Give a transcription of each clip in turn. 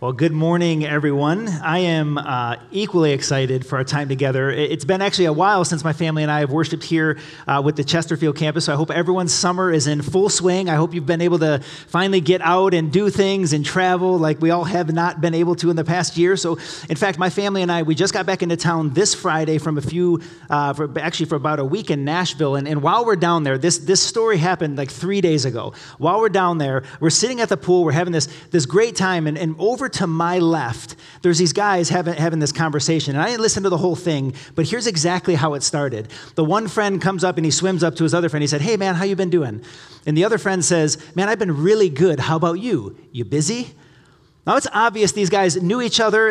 Well, good morning, everyone. I am equally excited for our time together. It's been actually a while since my family and I have worshiped here with the Chesterfield campus, so I hope everyone's summer is in full swing. I hope you've been able to finally get out and do things and travel like we all have not been able to in the past year. So, in fact, my family and I, we just got back into town this Friday from for about a week in Nashville. And while we're down there, this story happened like 3 days ago. While we're down there, we're sitting at the pool, we're having this great time, and over to my left, there's these guys having this conversation, and I didn't listen to the whole thing, but here's exactly how it started. The one friend comes up and he swims up to his other friend. He said, "Hey man, how you been doing?" And the other friend says, "Man, I've been really good. How about you? You busy?" Now, it's obvious these guys knew each other,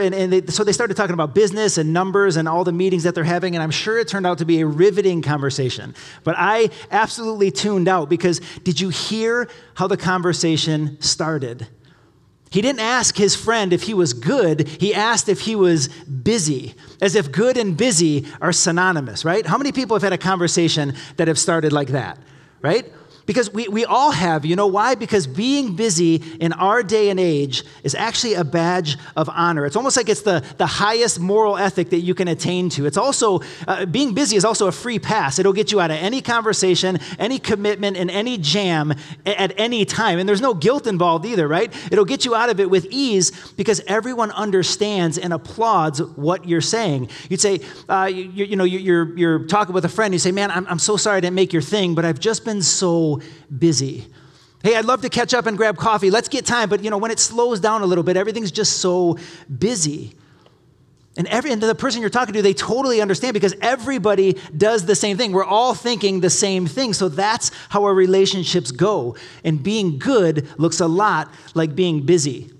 so they started talking about business and numbers and all the meetings that they're having, and I'm sure it turned out to be a riveting conversation. But I absolutely tuned out, because did you hear how the conversation started? He didn't ask his friend if he was good. He asked if he was busy, as if good and busy are synonymous, right? How many people have had a conversation that have started like that, right? Because we all have. You know why? Because being busy in our day and age is actually a badge of honor. It's almost like it's the highest moral ethic that you can attain to. It's also, being busy is also a free pass. It'll get you out of any conversation, any commitment, and any jam at any time. And there's no guilt involved either, right? It'll get you out of it with ease because everyone understands and applauds what you're saying. You'd say, you're talking with a friend. You say, "Man, I'm so sorry I didn't make your thing, but I've just been so busy. Hey, I'd love to catch up and grab coffee. Let's get time." But when it slows down a little bit, everything's just so busy. And the person you're talking to, they totally understand, because everybody does the same thing. We're all thinking the same thing. So that's how our relationships go. And being good looks a lot like being busy.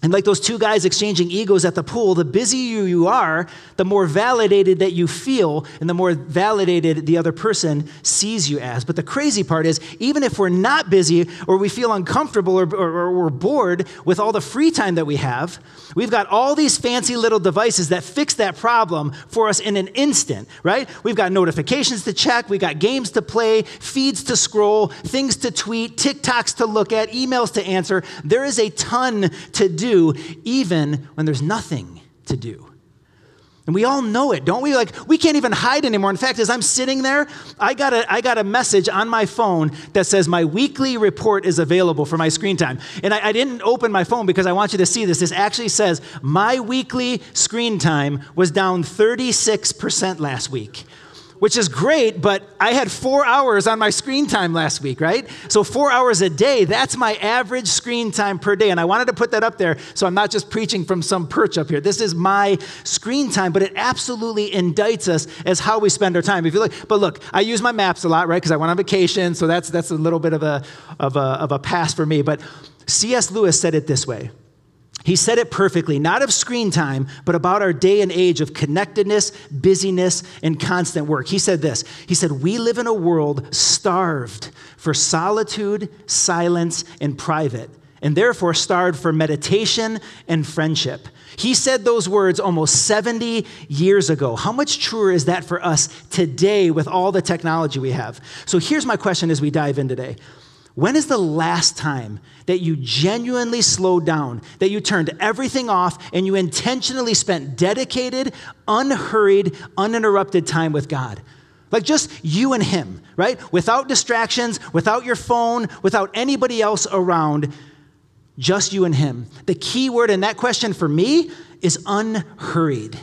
And like those two guys exchanging egos at the pool, the busier you are, the more validated that you feel, and the more validated the other person sees you as. But the crazy part is, even if we're not busy, or we feel uncomfortable, or we're bored with all the free time that we have, we've got all these fancy little devices that fix that problem for us in an instant, right? We've got notifications to check, we've got games to play, feeds to scroll, things to tweet, TikToks to look at, emails to answer. There is a ton to do, even when there's nothing to do. And we all know it, don't we? We can't even hide anymore. In fact, as I'm sitting there, I got a message on my phone that says my weekly report is available for my screen time. And I didn't open my phone because I want you to see this. This actually says my weekly screen time was down 36% last week, which is great, but I had 4 hours on my screen time last week, right? So 4 hours a day, that's my average screen time per day. And I wanted to put that up there so I'm not just preaching from some perch up here. This is my screen time, but it absolutely indicts us as how we spend our time. But look, I use my maps a lot, right? Because I went on vacation, so that's a little bit of a pass for me. But C.S. Lewis said it this way. He said it perfectly, not of screen time, but about our day and age of connectedness, busyness, and constant work. He said this. He said, "We live in a world starved for solitude, silence, and private, and therefore starved for meditation and friendship." He said those words almost 70 years ago. How much truer is that for us today with all the technology we have? So here's my question as we dive in today. When is the last time that you genuinely slowed down, that you turned everything off, and you intentionally spent dedicated, unhurried, uninterrupted time with God? Like just you and Him, right? Without distractions, without your phone, without anybody else around, just you and Him. The key word in that question for me is unhurried.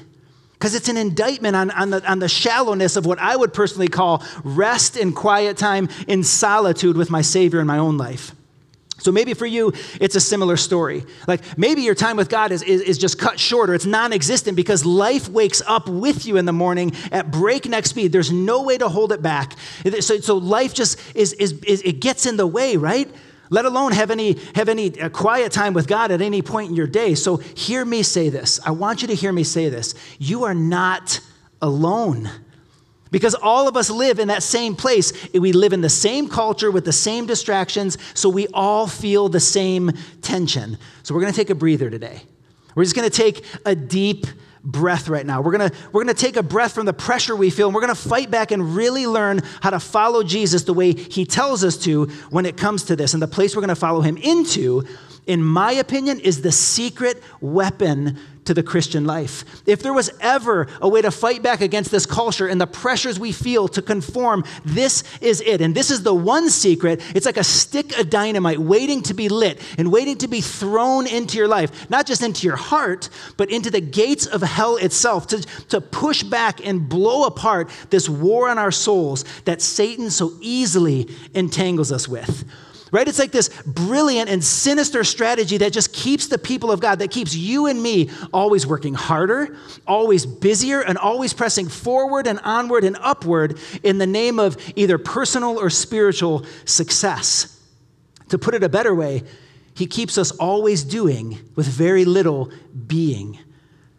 Because it's an indictment on the shallowness of what I would personally call rest and quiet time in solitude with my Savior in my own life. So maybe for you, it's a similar story. Like maybe your time with God is just cut short, or it's non-existent, because life wakes up with you in the morning at breakneck speed. There's no way to hold it back. So life just is it gets in the way, right? Let alone have any quiet time with God at any point in your day. So hear me say this. I want you to hear me say this. You are not alone. Because all of us live in that same place. We live in the same culture with the same distractions, so we all feel the same tension. So we're going to take a breather today. We're just going to take a deep breath right now. We're going to take a breath from the pressure we feel, and we're going to fight back and really learn how to follow Jesus the way he tells us to when it comes to this. And the place we're going to follow him into, in my opinion, is the secret weapon to the Christian life. If there was ever a way to fight back against this culture and the pressures we feel to conform, this is it. And this is the one secret. It's like a stick of dynamite waiting to be lit and waiting to be thrown into your life, not just into your heart, but into the gates of hell itself, to push back and blow apart this war on our souls that Satan so easily entangles us with. Right? It's like this brilliant and sinister strategy that just keeps the people of God, that keeps you and me always working harder, always busier, and always pressing forward and onward and upward in the name of either personal or spiritual success. To put it a better way, he keeps us always doing with very little being.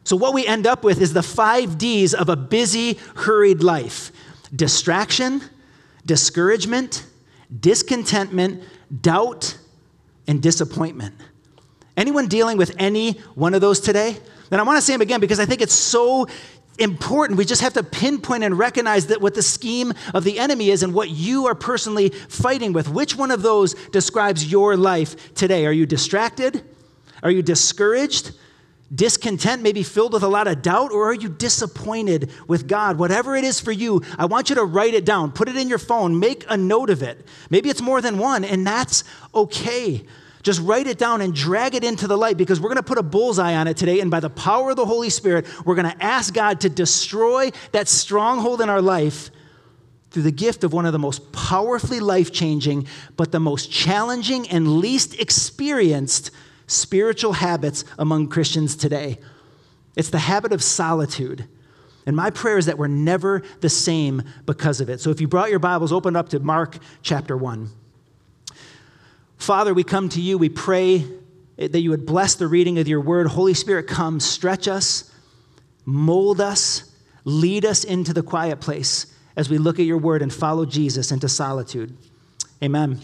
So what we end up with is the 5 Ds of a busy, hurried life: distraction, discouragement, discontentment, doubt, and disappointment. Anyone dealing with any one of those today? And I want to say them again because I think it's so important. We just have to pinpoint and recognize that what the scheme of the enemy is and what you are personally fighting with. Which one of those describes your life today? Are you distracted? Are you discouraged? Discontent, maybe filled with a lot of doubt, or are you disappointed with God? Whatever it is for you, I want you to write it down. Put it in your phone. Make a note of it. Maybe it's more than one, and that's okay. Just write it down and drag it into the light, because we're going to put a bullseye on it today, and by the power of the Holy Spirit, we're going to ask God to destroy that stronghold in our life through the gift of one of the most powerfully life-changing, but the most challenging and least experienced spiritual habits among Christians today. It's the habit of solitude. And my prayer is that we're never the same because of it. So if you brought your Bibles, open up to Mark chapter 1. Father, we come to you. We pray that you would bless the reading of your word. Holy Spirit, come, stretch us, mold us, lead us into the quiet place as we look at your word and follow Jesus into solitude. Amen.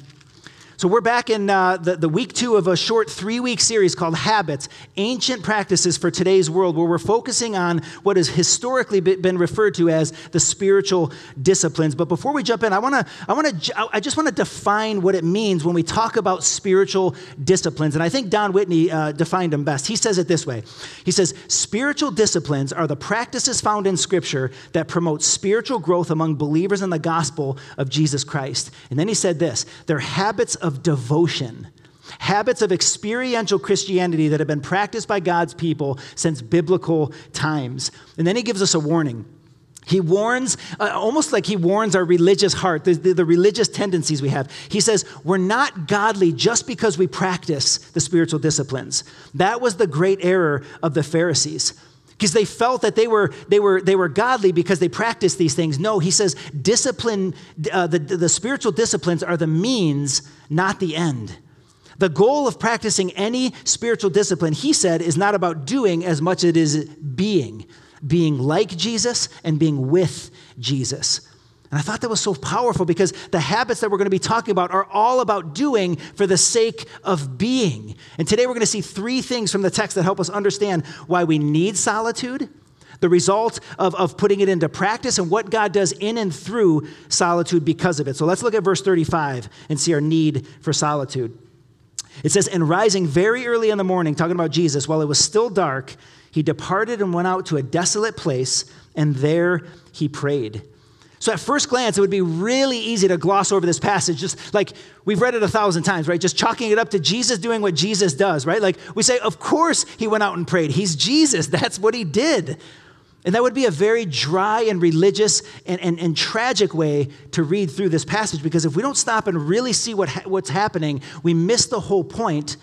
So we're back in the week 2 of a short 3-week series called Habits, Ancient Practices for Today's World, where we're focusing on what has historically been referred to as the spiritual disciplines. But before we jump in, I just want to define what it means when we talk about spiritual disciplines. And I think Don Whitney defined them best. He says it this way. He says, spiritual disciplines are the practices found in Scripture that promote spiritual growth among believers in the gospel of Jesus Christ. And then he said this, they're habits of devotion, habits of experiential Christianity that have been practiced by God's people since biblical times. And then he gives us a warning. He warns, almost like he warns our religious heart, the religious tendencies we have. He says, we're not godly just because we practice the spiritual disciplines. That was the great error of the Pharisees, because they felt that they were godly because they practiced these things. No, he says, discipline. The spiritual disciplines are the means, not the end. The goal of practicing any spiritual discipline, he said, is not about doing as much as it is being like Jesus and being with Jesus. And I thought that was so powerful, because the habits that we're going to be talking about are all about doing for the sake of being. And today we're going to see 3 things from the text that help us understand why we need solitude, the result of putting it into practice, and what God does in and through solitude because of it. So let's look at verse 35 and see our need for solitude. It says, and rising very early in the morning, talking about Jesus, while it was still dark, he departed and went out to a desolate place, and there he prayed. So at first glance, it would be really easy to gloss over this passage, just like we've read it 1,000 times, right? Just chalking it up to Jesus doing what Jesus does, right? Like we say, of course he went out and prayed. He's Jesus. That's what he did. And that would be a very dry and religious and tragic way to read through this passage, because if we don't stop and really see what's happening, we miss the whole point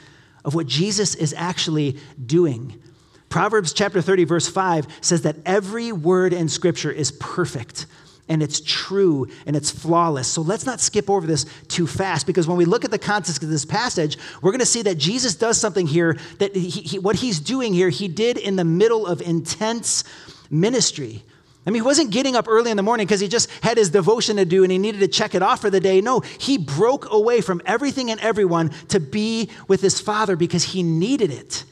of what Jesus is actually doing. Proverbs chapter 30, verse 5 says that every word in Scripture is perfect, and it's true, and it's flawless. So let's not skip over this too fast, because when we look at the context of this passage, we're going to see that Jesus does something here that what he's doing here, he did in the middle of intense ministry. I mean, he wasn't getting up early in the morning because he just had his devotion to do and he needed to check it off for the day. No, he broke away from everything and everyone to be with his Father because he needed it.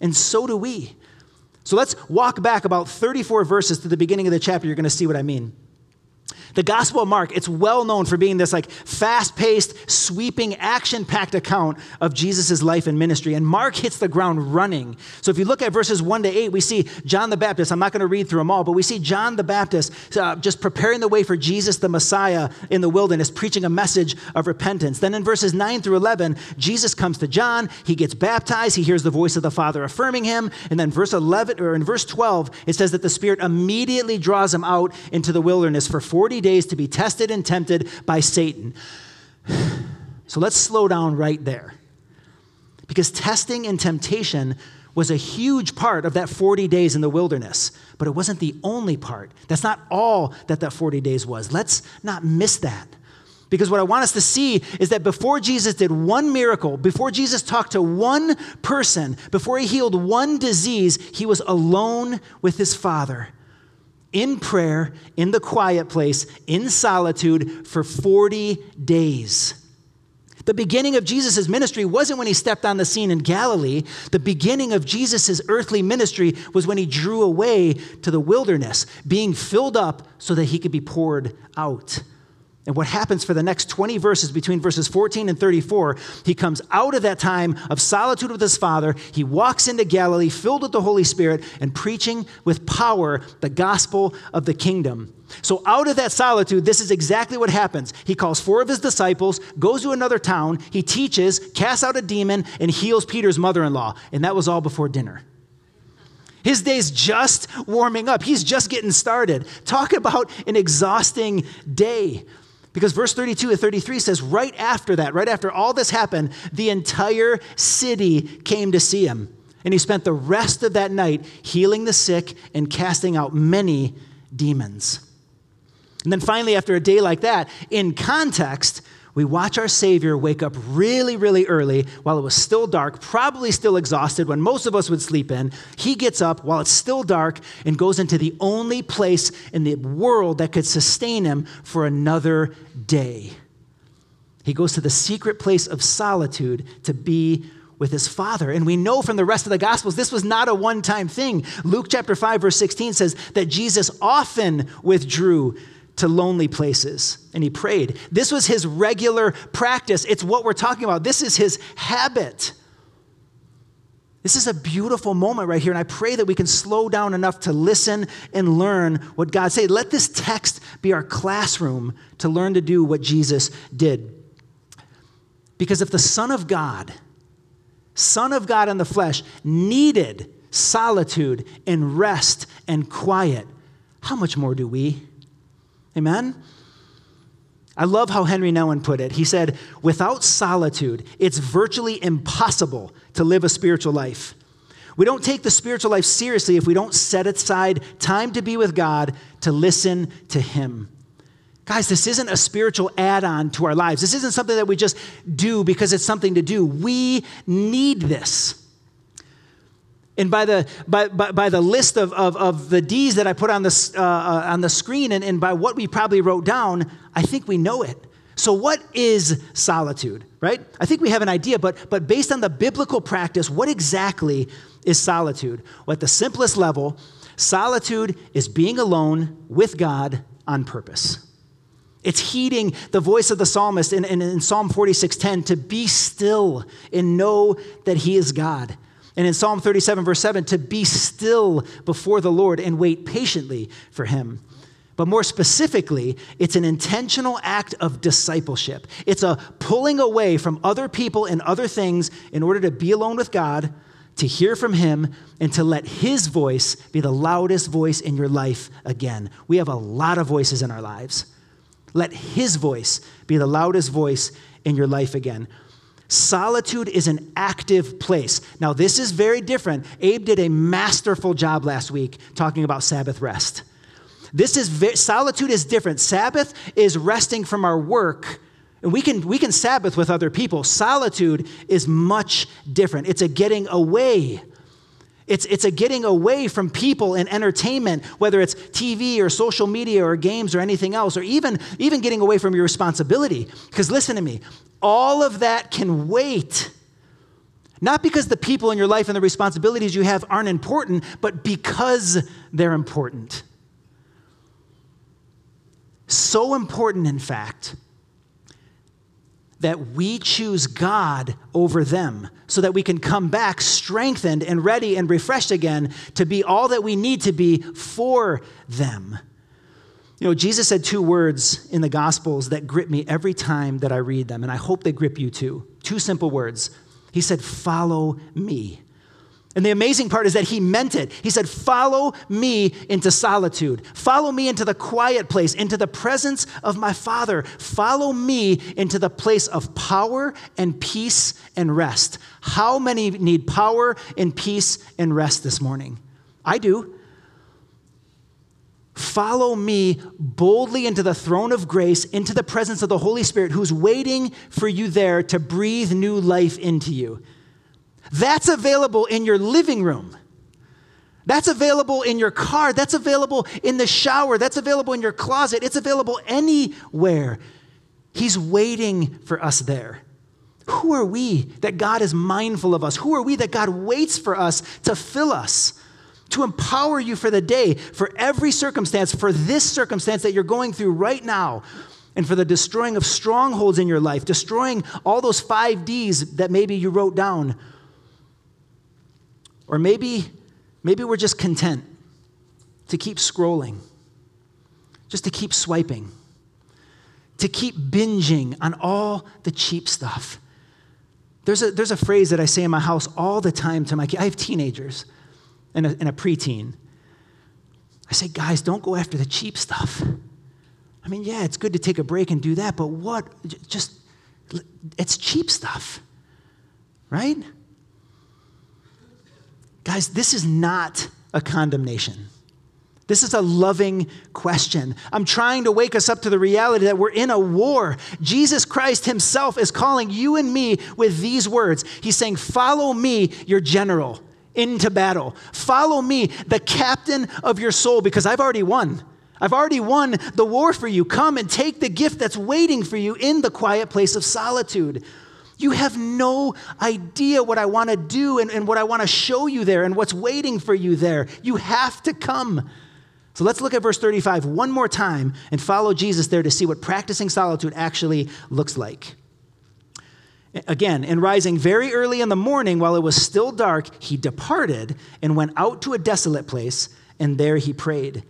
And so do we. So let's walk back about 34 verses to the beginning of the chapter. You're going to see what I mean. The Gospel of Mark, it's well known for being this like fast-paced, sweeping, action-packed account of Jesus' life and ministry. And Mark hits the ground running. So if you look at verses 1-8, we see John the Baptist. I'm not going to read through them all, but we see John the Baptist just preparing the way for Jesus the Messiah in the wilderness, preaching a message of repentance. Then in verses 9-11, Jesus comes to John. He gets baptized. He hears the voice of the Father affirming him. And then in verse 12, it says that the Spirit immediately draws him out into the wilderness for 40 days to be tested and tempted by Satan. So let's slow down right there. Because testing and temptation was a huge part of that 40 days in the wilderness, but it wasn't the only part. That's not all that 40 days was. Let's not miss that. Because what I want us to see is that before Jesus did one miracle, before Jesus talked to one person, before he healed one disease, he was alone with his Father. In prayer, in the quiet place, in solitude for 40 days. The beginning of Jesus' ministry wasn't when he stepped on the scene in Galilee. The beginning of Jesus' earthly ministry was when he drew away to the wilderness, being filled up so that he could be poured out. And what happens for the next 20 verses, between verses 14-34, he comes out of that time of solitude with his Father. He walks into Galilee filled with the Holy Spirit and preaching with power the gospel of the kingdom. So out of that solitude, this is exactly what happens. He calls 4 of his disciples, goes to another town, he teaches, casts out a demon, and heals Peter's mother-in-law. And that was all before dinner. His day's just warming up. He's just getting started. Talk about an exhausting day. Because verse 32-33 says right after all this happened, the entire city came to see him. And he spent the rest of that night healing the sick and casting out many demons. And then finally, after a day like that, in context, we watch our Savior wake up really, really early while it was still dark, probably still exhausted when most of us would sleep in. He gets up while it's still dark and goes into the only place in the world that could sustain him for another day. He goes to the secret place of solitude to be with his Father. And we know from the rest of the Gospels, this was not a one-time thing. Luke chapter 5, verse 16 says that Jesus often withdrew to lonely places, and he prayed. This was his regular practice. It's what we're talking about. This is his habit. This is a beautiful moment right here, and I pray that we can slow down enough to listen and learn what God said. Let this text be our classroom to learn to do what Jesus did. Because if the Son of God in the flesh, needed solitude and rest and quiet, how much more do we? Amen? I love how Henry Nouwen put it. He said, without solitude, it's virtually impossible to live a spiritual life. We don't take the spiritual life seriously if we don't set aside time to be with God, to listen to him. Guys, this isn't a spiritual add-on to our lives. This isn't something that we just do because it's something to do. We need this. And by the list of the D's that I put on the screen and by what we probably wrote down, I think we know it. So what is solitude, right? I think we have an idea, but based on the biblical practice, what exactly is solitude? Well, at the simplest level, solitude is being alone with God on purpose. It's heeding the voice of the psalmist in Psalm 46:10 to be still and know that he is God. And in Psalm 37, verse 7, to be still before the Lord and wait patiently for him. But more specifically, it's an intentional act of discipleship. It's a pulling away from other people and other things in order to be alone with God, to hear from him, and to let his voice be the loudest voice in your life again. We have a lot of voices in our lives. Let his voice be the loudest voice in your life again. Solitude is an active place. Now, this is very different. Abe did a masterful job last week talking about Sabbath rest. Solitude is different. Sabbath is resting from our work, and we can Sabbath with other people. Solitude is much different. It's a getting away. It's a getting away from people and entertainment, whether it's TV or social media or games or anything else, or even getting away from your responsibility. Because listen to me, all of that can wait. Not because the people in your life and the responsibilities you have aren't important, but because they're important. So important, in fact, that we choose God over them so that we can come back strengthened and ready and refreshed again to be all that we need to be for them. You know, Jesus said two words in the Gospels that grip me every time that I read them, and I hope they grip you too. Two simple words. He said, "Follow me." And the amazing part is that he meant it. He said, "Follow me into solitude. Follow me into the quiet place, into the presence of my Father. Follow me into the place of power and peace and rest." How many need power and peace and rest this morning? I do. Follow me boldly into the throne of grace, into the presence of the Holy Spirit who's waiting for you there to breathe new life into you. That's available in your living room. That's available in your car. That's available in the shower. That's available in your closet. It's available anywhere. He's waiting for us there. Who are we that God is mindful of us? Who are we that God waits for us to fill us? To empower you for the day, for every circumstance, for this circumstance that you're going through right now, and for the destroying of strongholds in your life, destroying all those 5 Ds that maybe you wrote down. Or maybe we're just content to keep scrolling, just to keep swiping, to keep binging on all the cheap stuff. There's a phrase that I say in my house all the time to my kids. I have teenagers and a preteen. I say, guys, don't go after the cheap stuff. I mean, yeah, it's good to take a break and do that, but it's cheap stuff, right? Guys, this is not a condemnation. This is a loving question. I'm trying to wake us up to the reality that we're in a war. Jesus Christ himself is calling you and me with these words. He's saying, "Follow me, your general, into battle. Follow me, the captain of your soul, because I've already won. I've already won the war for you. Come and take the gift that's waiting for you in the quiet place of solitude." You have no idea what I want to do and what I want to show you there and what's waiting for you there. You have to come. So let's look at verse 35 one more time and follow Jesus there to see what practicing solitude actually looks like. Again, "And rising very early in the morning while it was still dark, he departed and went out to a desolate place, and there he prayed."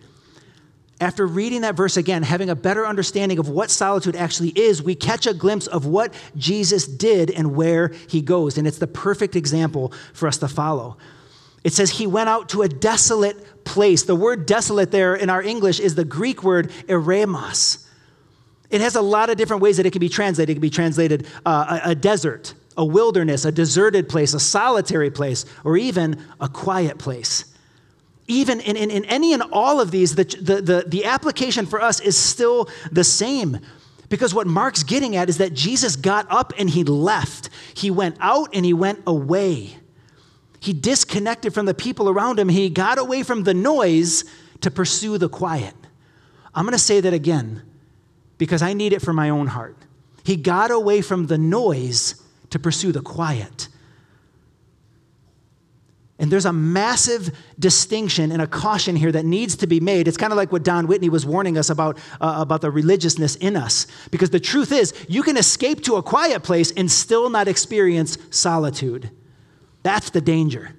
After reading that verse again, having a better understanding of what solitude actually is, we catch a glimpse of what Jesus did and where he goes. And it's the perfect example for us to follow. It says he went out to a desolate place. The word desolate there in our English is the Greek word eremos. It has a lot of different ways that it can be translated. It can be translated a desert, a wilderness, a deserted place, a solitary place, or even a quiet place. Even in any and all of these, the application for us is still the same, because what Mark's getting at is that Jesus got up and he left. He went out and he went away. He disconnected from the people around him. He got away from the noise to pursue the quiet. I'm going to say that again because I need it for my own heart. He got away from the noise to pursue the quiet. And there's a massive distinction and a caution here that needs to be made. It's kind of like what Don Whitney was warning us about the religiousness in us. Because the truth is, you can escape to a quiet place and still not experience solitude. That's the danger.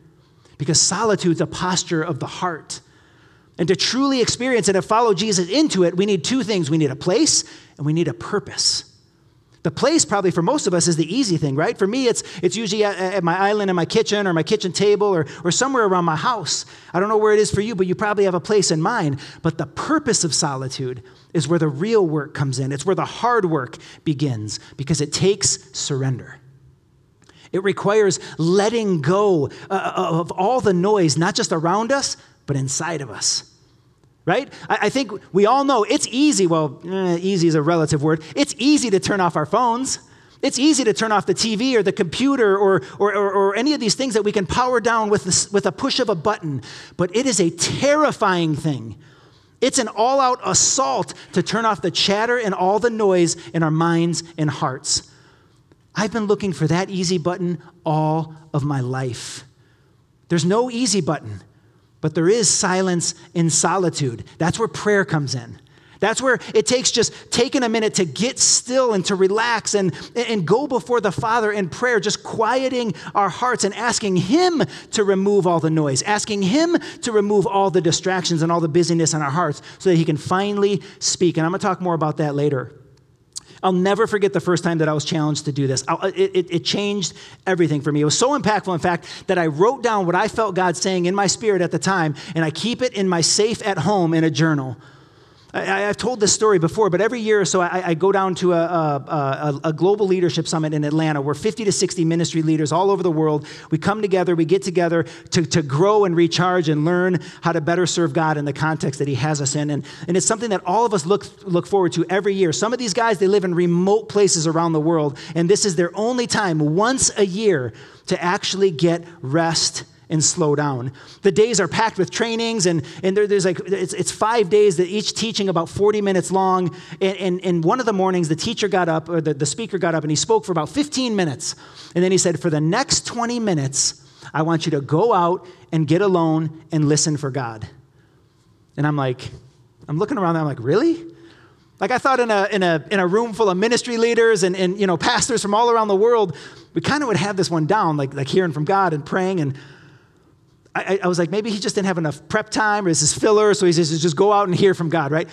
Because solitude's a posture of the heart. And to truly experience it and follow Jesus into it, we need two things. We need a place and we need a purpose. The place, probably for most of us, is the easy thing, right? For me, it's usually at my island in my kitchen or my kitchen table or somewhere around my house. I don't know where it is for you, but you probably have a place in mind. But the purpose of solitude is where the real work comes in. It's where the hard work begins, because it takes surrender. It requires letting go of all the noise, not just around us, but inside of us. Right? I think we all know it's easy. Well, easy is a relative word. It's easy to turn off our phones. It's easy to turn off the TV or the computer or any of these things that we can power down with a push of a button. But it is a terrifying thing. It's an all-out assault to turn off the chatter and all the noise in our minds and hearts. I've been looking for that easy button all of my life. There's no easy button, but there is silence and solitude. That's where prayer comes in. That's where it takes just taking a minute to get still and to relax and go before the Father in prayer, just quieting our hearts and asking Him to remove all the noise, asking Him to remove all the distractions and all the busyness in our hearts so that He can finally speak. And I'm going to talk more about that later. I'll never forget the first time that I was challenged to do this. It changed everything for me. It was so impactful, in fact, that I wrote down what I felt God saying in my spirit at the time, and I keep it in my safe at home in a journal. I've told this story before, but every year or so I go down to a global leadership summit in Atlanta where 50 to 60 ministry leaders all over the world, we come together, we get together to grow and recharge and learn how to better serve God in the context that He has us in. And it's something that all of us look forward to every year. Some of these guys, they live in remote places around the world, and this is their only time once a year to actually get rest and slow down. The days are packed with trainings, and there's like, it's 5 days that each teaching about 40 minutes long, and one of the mornings the teacher got up, or the speaker got up, and he spoke for about 15 minutes, and then he said, for the next 20 minutes, I want you to go out and get alone and listen for God. And I'm looking around, and I'm like, really? Like I thought in a room full of ministry leaders and you know, pastors from all around the world, we kind of would have this one down, like hearing from God and praying, and I was like, maybe he just didn't have enough prep time, or this is filler, so he says, just go out and hear from God, right?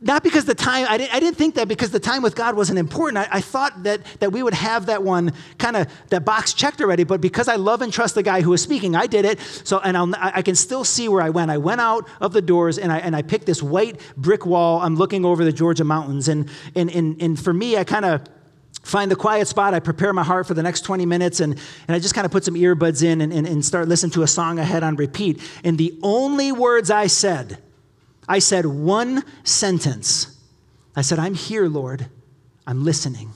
Not because the time, I didn't think that because the time with God wasn't important. I thought that we would have that one, kind of that box checked already, but because I love and trust the guy who was speaking, I did it, so, and I can still see where I went. I went out of the doors, and I picked this white brick wall. I'm looking over the Georgia mountains, and for me, I kind of find the quiet spot. I prepare my heart for the next 20 minutes, and I just kind of put some earbuds in and start listening to a song I had on repeat. And the only words I said one sentence. I said, I'm here, Lord. I'm listening.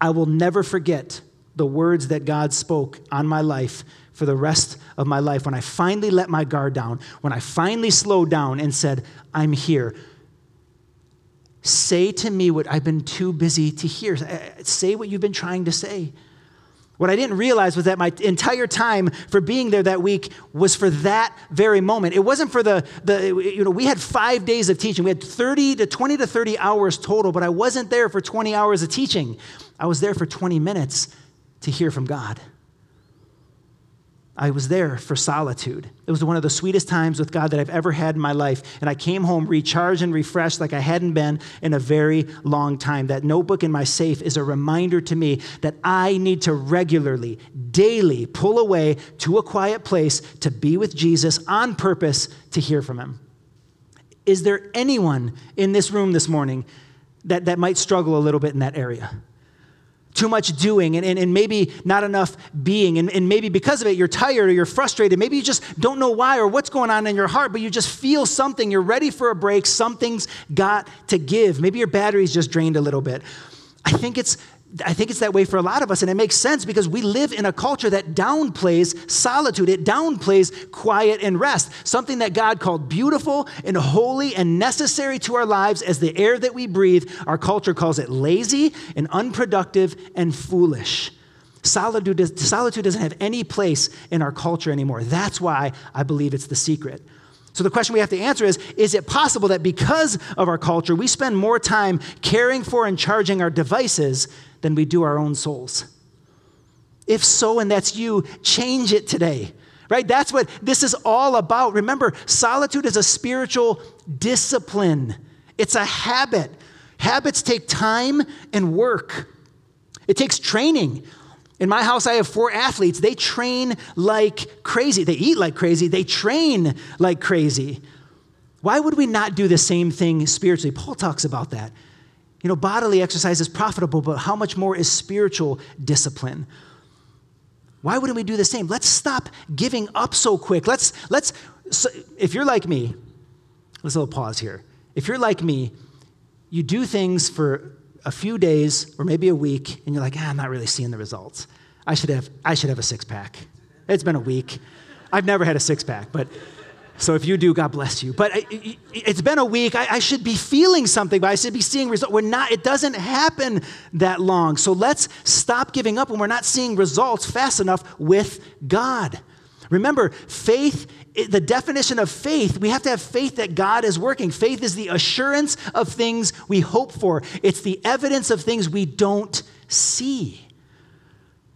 I will never forget the words that God spoke on my life for the rest of my life. When I finally let my guard down, when I finally slowed down and said, I'm here. Say to me what I've been too busy to hear. Say what you've been trying to say. What I didn't realize was that my entire time for being there that week was for that very moment. It wasn't for we had 5 days of teaching. We had 20 to 30 hours total, but I wasn't there for 20 hours of teaching. I was there for 20 minutes to hear from God. I was there for solitude. It was one of the sweetest times with God that I've ever had in my life. And I came home recharged and refreshed like I hadn't been in a very long time. That notebook in my safe is a reminder to me that I need to regularly, daily pull away to a quiet place to be with Jesus on purpose to hear from Him. Is there anyone in this room this morning that might struggle a little bit in that area? Too much doing and maybe not enough being. And maybe because of it, you're tired or you're frustrated. Maybe you just don't know why or what's going on in your heart, but you just feel something. You're ready for a break. Something's got to give. Maybe your battery's just drained a little bit. I think it's that way for a lot of us, and it makes sense because we live in a culture that downplays solitude. It downplays quiet and rest, something that God called beautiful and holy and necessary to our lives as the air that we breathe. Our culture calls it lazy and unproductive and foolish. Solitude doesn't have any place in our culture anymore. That's why I believe it's the secret. So the question we have to answer is it possible that because of our culture, we spend more time caring for and charging our devices than we do our own souls? If so, and that's you, change it today, right? That's what this is all about. Remember, solitude is a spiritual discipline. It's a habit. Habits take time and work. It takes training. In my house, I have 4 athletes. They train like crazy. They eat like crazy. They train like crazy. Why would we not do the same thing spiritually? Paul talks about that. You know, bodily exercise is profitable, but how much more is spiritual discipline? Why wouldn't we do the same? Let's stop giving up so quick. So if you're like me, let's little pause here. If you're like me, you do things for a few days or maybe a week, and you're like, I'm not really seeing the results. I should have a six-pack. It's been a week. I've never had a six-pack, but so if you do, God bless you. But it's been a week. I should be feeling something, but I should be seeing results. We're not. It doesn't happen that long. So let's stop giving up when we're not seeing results fast enough with God. Remember, faith, the definition of faith, we have to have faith that God is working. Faith is the assurance of things we hope for. It's the evidence of things we don't see.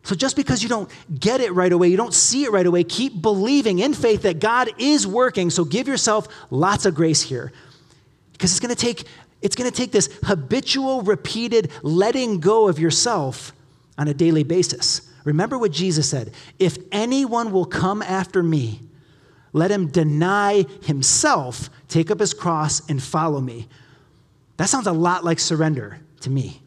So just because you don't get it right away, you don't see it right away, keep believing in faith that God is working. So give yourself lots of grace here, because it's going to take this habitual, repeated letting go of yourself on a daily basis. Remember what Jesus said, if anyone will come after me, let him deny himself, take up his cross, and follow me. That sounds a lot like surrender to me.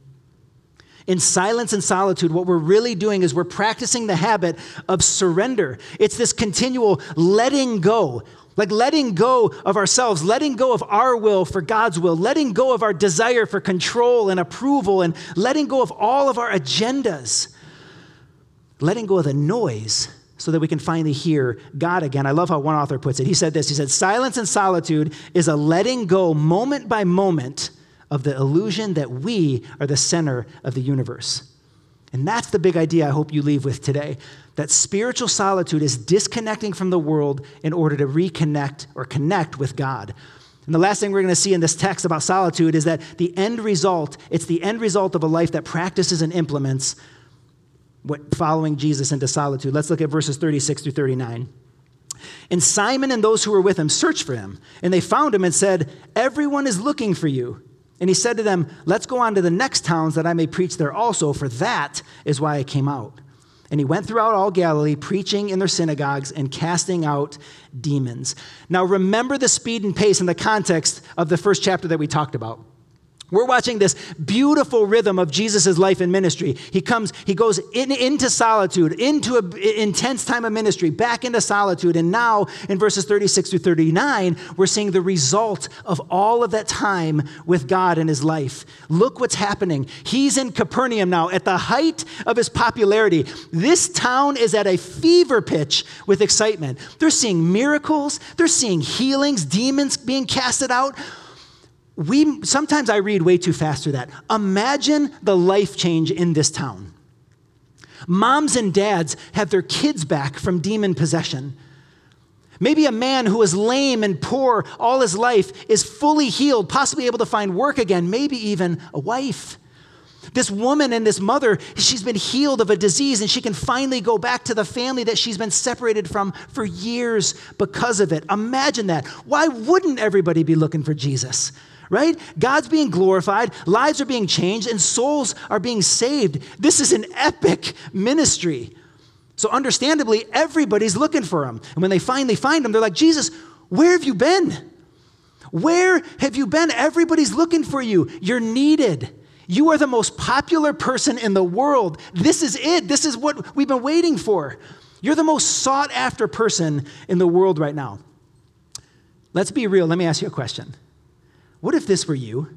In silence and solitude, what we're really doing is we're practicing the habit of surrender. It's this continual letting go, like letting go of ourselves, letting go of our will for God's will, letting go of our desire for control and approval, and letting go of all of our agendas. Letting go of the noise so that we can finally hear God again. I love how one author puts it. He said this, silence and solitude is a letting go moment by moment of the illusion that we are the center of the universe. And that's the big idea I hope you leave with today, that spiritual solitude is disconnecting from the world in order to reconnect or connect with God. And the last thing we're going to see in this text about solitude is that it's the end result of a life that practices and implements following Jesus into solitude. Let's look at verses 36 through 39. And Simon and those who were with him searched for him, and they found him and said, "Everyone is looking for you." And he said to them, "Let's go on to the next towns that I may preach there also, for that is why I came out." And he went throughout all Galilee, preaching in their synagogues and casting out demons. Now remember the speed and pace in the context of the first chapter that we talked about. We're watching this beautiful rhythm of Jesus' life and ministry. He goes into solitude, into an intense time of ministry, back into solitude. And now in verses 36 through 39, we're seeing the result of all of that time with God in his life. Look what's happening. He's in Capernaum now at the height of his popularity. This town is at a fever pitch with excitement. They're seeing miracles. They're seeing healings, demons being casted out. Sometimes I read way too fast through that. Imagine the life change in this town. Moms and dads have their kids back from demon possession. Maybe a man who was lame and poor all his life is fully healed, possibly able to find work again, maybe even a wife. This woman and this mother, she's been healed of a disease, and she can finally go back to the family that she's been separated from for years because of it. Imagine that. Why wouldn't everybody be looking for Jesus? Right? God's being glorified, lives are being changed, and souls are being saved. This is an epic ministry. So understandably, everybody's looking for him. And when they finally find him, they're like, "Jesus, where have you been? Where have you been? Everybody's looking for you. You're needed. You are the most popular person in the world. This is it. This is what we've been waiting for. You're the most sought after person in the world right now." Let's be real. Let me ask you a question. What if this were you?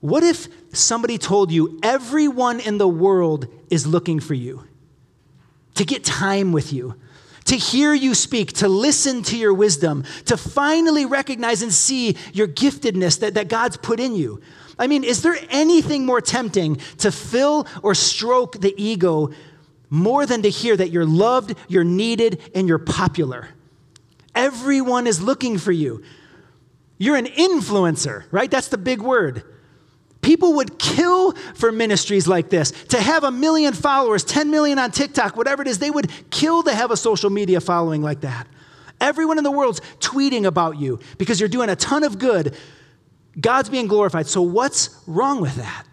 What if somebody told you everyone in the world is looking for you, to get time with you, to hear you speak, to listen to your wisdom, to finally recognize and see your giftedness that God's put in you? I mean, is there anything more tempting to fill or stroke the ego more than to hear that you're loved, you're needed, and you're popular? Everyone is looking for you. You're an influencer, right? That's the big word. People would kill for ministries like this. To have 1 million followers, 10 million on TikTok, whatever it is, they would kill to have a social media following like that. Everyone in the world's tweeting about you because you're doing a ton of good. God's being glorified. So what's wrong with that?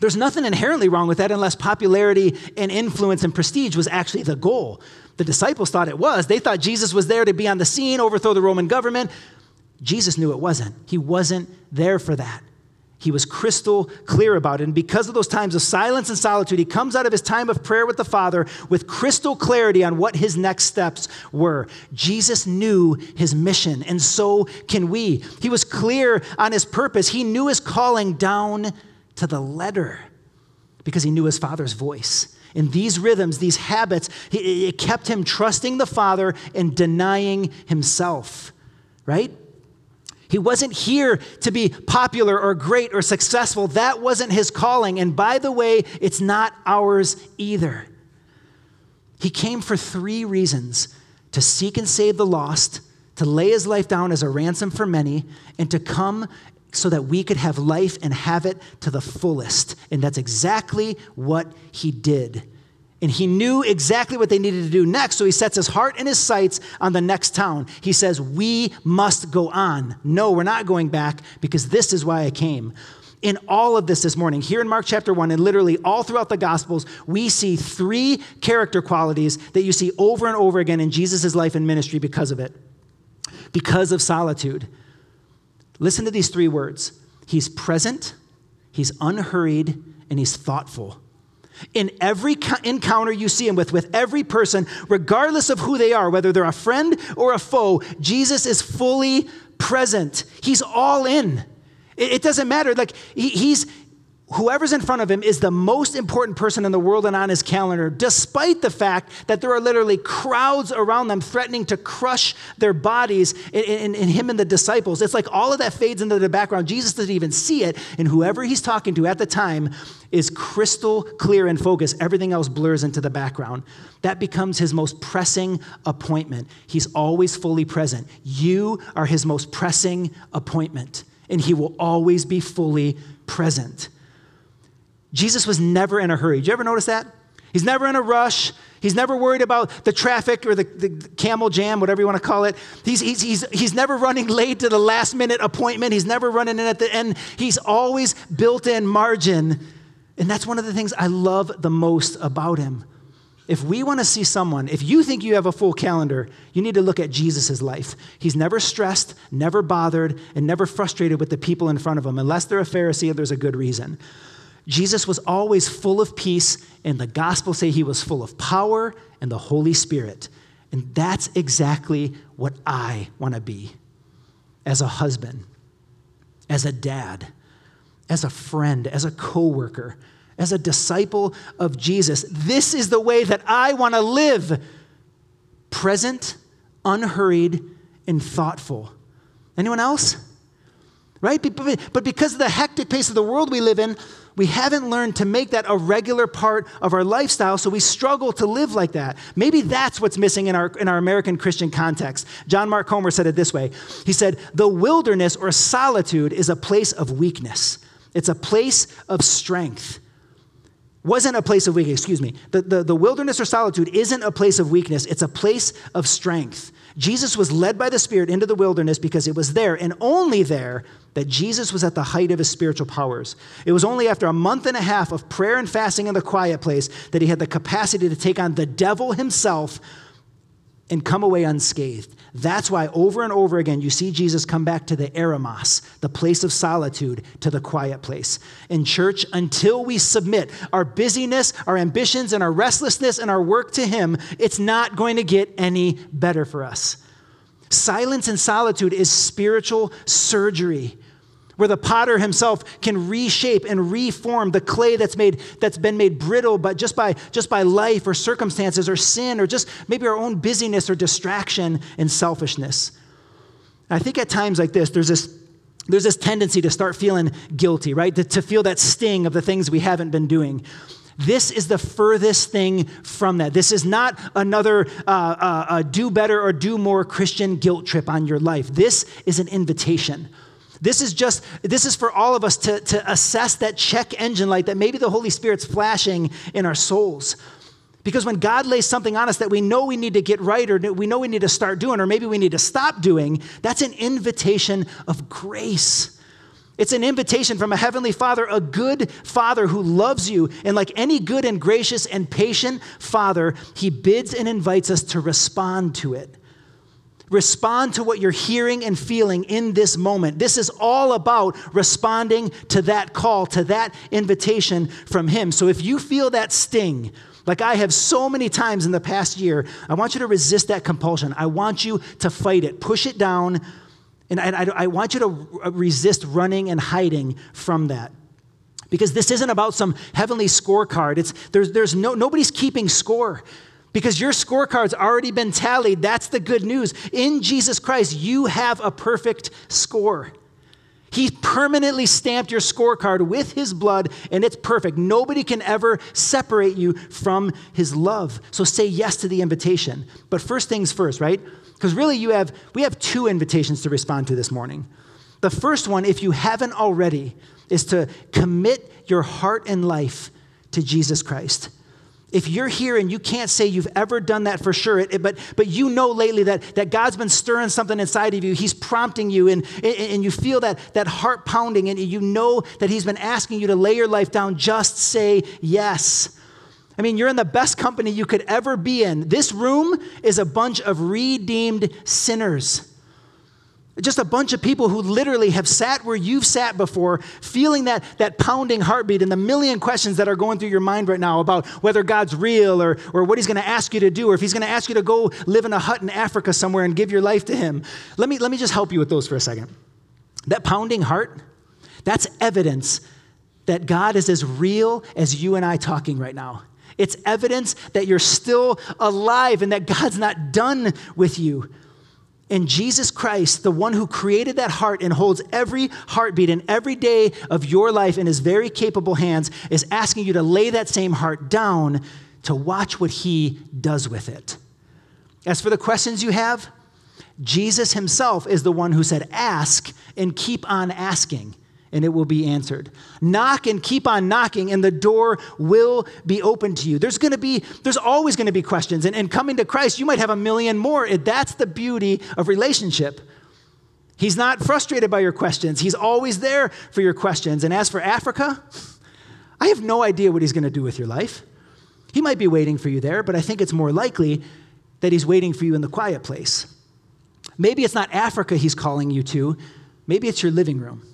There's nothing inherently wrong with that unless popularity and influence and prestige was actually the goal. The disciples thought it was. They thought Jesus was there to be on the scene, overthrow the Roman government. Jesus knew it wasn't. He wasn't there for that. He was crystal clear about it. And because of those times of silence and solitude, he comes out of his time of prayer with the Father with crystal clarity on what his next steps were. Jesus knew his mission, and so can we. He was clear on his purpose. He knew his calling down to the letter because he knew his Father's voice. And these rhythms, these habits, it kept him trusting the Father and denying himself, right? He wasn't here to be popular or great or successful. That wasn't his calling. And by the way, it's not ours either. He came for three reasons: to seek and save the lost, to lay his life down as a ransom for many, and to come so that we could have life and have it to the fullest. And that's exactly what he did. And he knew exactly what they needed to do next, so he sets his heart and his sights on the next town. He says, we must go on. No, we're not going back, because this is why I came. In all of this morning, here in Mark chapter 1, and literally all throughout the Gospels, we see three character qualities that you see over and over again in Jesus' life and ministry because of it, because of solitude. Listen to these three words. He's present, he's unhurried, and he's thoughtful. In every encounter you see him with every person, regardless of who they are, whether they're a friend or a foe, Jesus is fully present. He's all in. It doesn't matter. Like he's whoever's in front of him is the most important person in the world and on his calendar, despite the fact that there are literally crowds around them threatening to crush their bodies in him and the disciples. It's like all of that fades into the background. Jesus didn't even see it, and whoever he's talking to at the time is crystal clear and focused. Everything else blurs into the background. That becomes his most pressing appointment. He's always fully present. You are his most pressing appointment, and he will always be fully present. Jesus was never in a hurry. Did you ever notice that? He's never in a rush. He's never worried about the traffic or the camel jam, whatever you want to call it. He's never running late to the last minute appointment. He's never running in at the end. He's always built in margin. And that's one of the things I love the most about him. If we want to see someone, if you think you have a full calendar, you need to look at Jesus' life. He's never stressed, never bothered, and never frustrated with the people in front of him, unless they're a Pharisee or there's a good reason. Jesus was always full of peace, and the Gospels say he was full of power and the Holy Spirit. And that's exactly what I want to be as a husband, as a dad, as a friend, as a coworker, as a disciple of Jesus. This is the way that I want to live: present, unhurried, and thoughtful. Anyone else? Right? But because of the hectic pace of the world we live in, we haven't learned to make that a regular part of our lifestyle, so we struggle to live like that. Maybe that's what's missing in our American Christian context. John Mark Homer said it this way. He said, the wilderness or solitude is a place of weakness. It's a place of strength. Wasn't a place of weakness, excuse me. The wilderness or solitude isn't a place of weakness. It's a place of strength. Jesus was led by the Spirit into the wilderness because it was there and only there that Jesus was at the height of his spiritual powers. It was only after a month and a half of prayer and fasting in the quiet place that he had the capacity to take on the devil himself and come away unscathed. That's why over and over again, you see Jesus come back to the eremos, the place of solitude, to the quiet place. In church, until we submit our busyness, our ambitions, and our restlessness and our work to him, it's not going to get any better for us. Silence and solitude is spiritual surgery, where the potter himself can reshape and reform the clay that's been made brittle but just by life or circumstances or sin or just maybe our own busyness or distraction and selfishness. And I think at times like this, there's this tendency to start feeling guilty, right? To feel that sting of the things we haven't been doing. This is the furthest thing from that. This is not another do better or do more Christian guilt trip on your life. This is an invitation. This is for all of us to assess that check engine light that maybe the Holy Spirit's flashing in our souls. Because when God lays something on us that we know we need to get right, or we know we need to start doing, or maybe we need to stop doing, that's an invitation of grace. It's an invitation from a heavenly Father, a good Father who loves you. And like any good and gracious and patient Father, he bids and invites us to respond to it. Respond to what you're hearing and feeling in this moment. This is all about responding to that call, to that invitation from him. So if you feel that sting, like I have so many times in the past year, I want you to resist that compulsion. I want you to fight it, push it down, and I want you to resist running and hiding from that. Because this isn't about some heavenly scorecard. Nobody's keeping score. Because your scorecard's already been tallied. That's the good news. In Jesus Christ, you have a perfect score. He permanently stamped your scorecard with his blood, and it's perfect. Nobody can ever separate you from his love. So say yes to the invitation. But first things first, right? Because really we have two invitations to respond to this morning. The first one, if you haven't already, is to commit your heart and life to Jesus Christ. If you're here and you can't say you've ever done that for sure, but you know lately that God's been stirring something inside of you. He's prompting you, and you feel that heart pounding, and you know that he's been asking you to lay your life down. Just say yes. I mean, you're in the best company you could ever be in. This room is a bunch of redeemed sinners. Just a bunch of people who literally have sat where you've sat before, feeling that pounding heartbeat and the million questions that are going through your mind right now about whether God's real or what he's going to ask you to do, or if he's going to ask you to go live in a hut in Africa somewhere and give your life to him. Let me just help you with those for a second. That pounding heart, that's evidence that God is as real as you and I talking right now. It's evidence that you're still alive and that God's not done with you. And Jesus Christ, the one who created that heart and holds every heartbeat and every day of your life in his very capable hands, is asking you to lay that same heart down to watch what he does with it. As for the questions you have, Jesus himself is the one who said, ask and keep on asking, and it will be answered. Knock and keep on knocking, and the door will be open to you. There's always going to be questions. And coming to Christ, you might have a million more. That's the beauty of relationship. He's not frustrated by your questions. He's always there for your questions. And as for Africa, I have no idea what he's going to do with your life. He might be waiting for you there, but I think it's more likely that he's waiting for you in the quiet place. Maybe it's not Africa he's calling you to. Maybe it's your living room.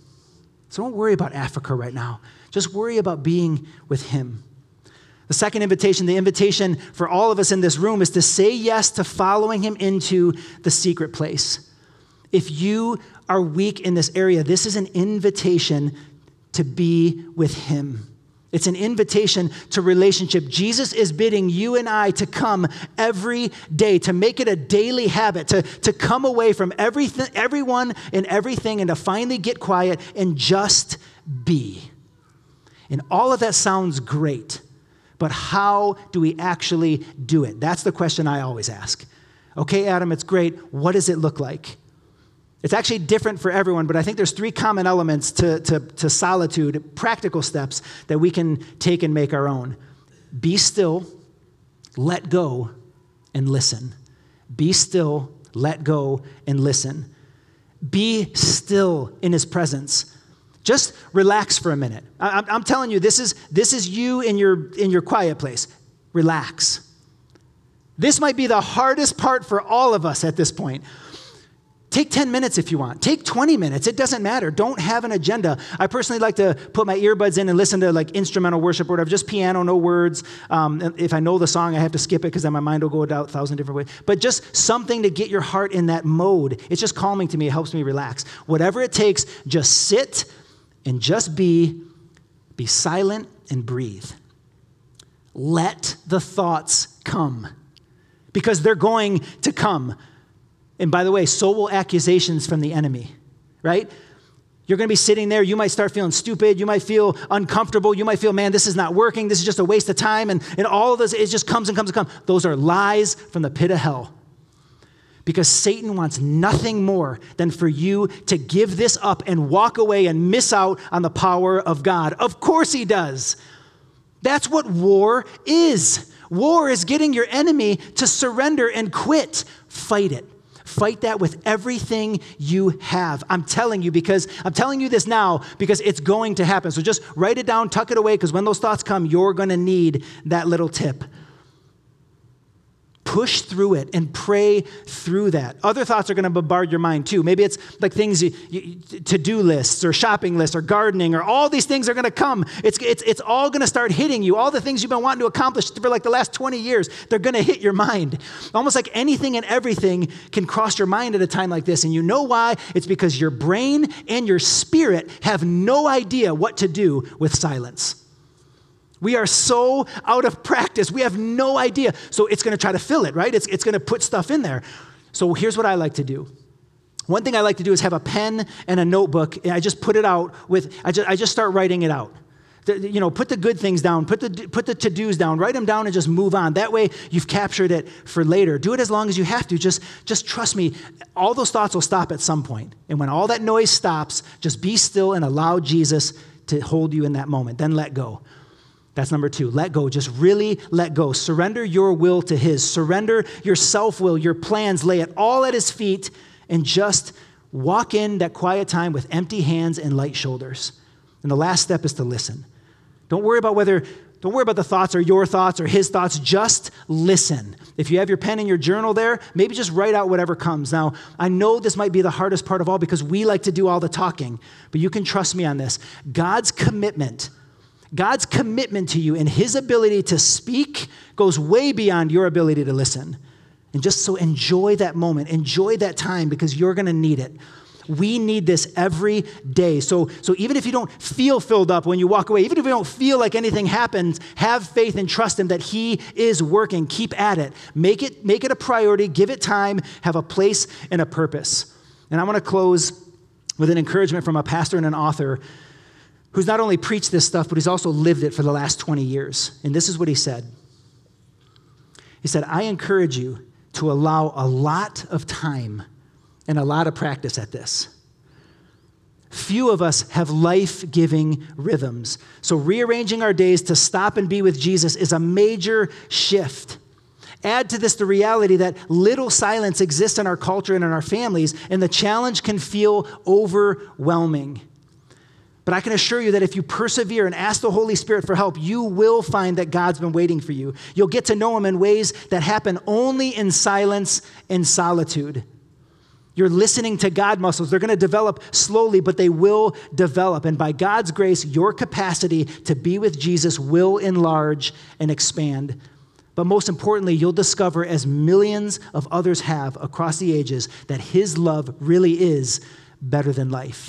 So don't worry about Africa right now. Just worry about being with him. The second invitation, the invitation for all of us in this room, is to say yes to following him into the secret place. If you are weak in this area, this is an invitation to be with him. It's an invitation to relationship. Jesus is bidding you and I to come every day, to make it a daily habit, to come away from everyone and everything, and to finally get quiet and just be. And all of that sounds great, but how do we actually do it? That's the question I always ask. Okay, Adam, it's great. What does it look like? It's actually different for everyone, but I think there's three common elements to solitude, practical steps that we can take and make our own. Be still, let go, and listen. Be still, let go, and listen. Be still in his presence. Just relax for a minute. I'm telling you, this is you in your quiet place. Relax. This might be the hardest part for all of us at this point. Take 10 minutes if you want. Take 20 minutes. It doesn't matter. Don't have an agenda. I personally like to put my earbuds in and listen to like instrumental worship or whatever, just piano, no words. If I know the song, I have to skip it because then my mind will go out 1,000 different ways. But just something to get your heart in that mode. It's just calming to me. It helps me relax. Whatever it takes, just sit and just be silent and breathe. Let the thoughts come because they're going to come. And by the way, so will accusations from the enemy, right? You're going to be sitting there. You might start feeling stupid. You might feel uncomfortable. You might feel, man, this is not working. This is just a waste of time. And all of this, it just comes and comes and comes. Those are lies from the pit of hell. Because Satan wants nothing more than for you to give this up and walk away and miss out on the power of God. Of course he does. That's what war is. War is getting your enemy to surrender and quit. Fight it. Fight that with everything you have. I'm telling you this now because it's going to happen. So just write it down, tuck it away, because when those thoughts come, you're going to need that little tip. Push through it and pray through that. Other thoughts are going to bombard your mind too. Maybe it's like things, to-do lists or shopping lists or gardening or all these things are going to come. It's all going to start hitting you. All the things you've been wanting to accomplish for like the last 20 years, they're going to hit your mind. Almost like anything and everything can cross your mind at a time like this. And you know why? It's because your brain and your spirit have no idea what to do with silence. We are so out of practice. We have no idea. So it's going to try to fill it, right? It's going to put stuff in there. So here's what I like to do. One thing I like to do is have a pen and a notebook, and I just put it out with, I just start writing it out. You know, put the good things down, put the to-dos down, write them down and just move on. That way you've captured it for later. Do it as long as you have to. Just trust me. All those thoughts will stop at some point. And when all that noise stops, just be still and allow Jesus to hold you in that moment. Then let go. That's number two. Let go. Just really let go. Surrender your will to his. Surrender your self-will, your plans. Lay it all at his feet and just walk in that quiet time with empty hands and light shoulders. And the last step is to listen. Don't worry about the thoughts or your thoughts or his thoughts. Just listen. If you have your pen and your journal there, maybe just write out whatever comes. Now, I know this might be the hardest part of all because we like to do all the talking, but you can trust me on this. God's commitment to you and his ability to speak goes way beyond your ability to listen. And just so enjoy that moment, enjoy that time because you're going to need it. We need this every day. So even if you don't feel filled up when you walk away, even if you don't feel like anything happens, have faith and trust him that he is working. Keep at it. Make it a priority. Give it time. Have a place and a purpose. And I want to close with an encouragement from a pastor and an author who's not only preached this stuff, but he's also lived it for the last 20 years. And this is what he said. He said, I encourage you to allow a lot of time and a lot of practice at this. Few of us have life-giving rhythms. So rearranging our days to stop and be with Jesus is a major shift. Add to this the reality that little silence exists in our culture and in our families, and the challenge can feel overwhelming. But I can assure you that if you persevere and ask the Holy Spirit for help, you will find that God's been waiting for you. You'll get to know him in ways that happen only in silence and solitude. Your listening to God muscles, they're going to develop slowly, but they will develop. And by God's grace, your capacity to be with Jesus will enlarge and expand. But most importantly, you'll discover, as millions of others have across the ages, that his love really is better than life.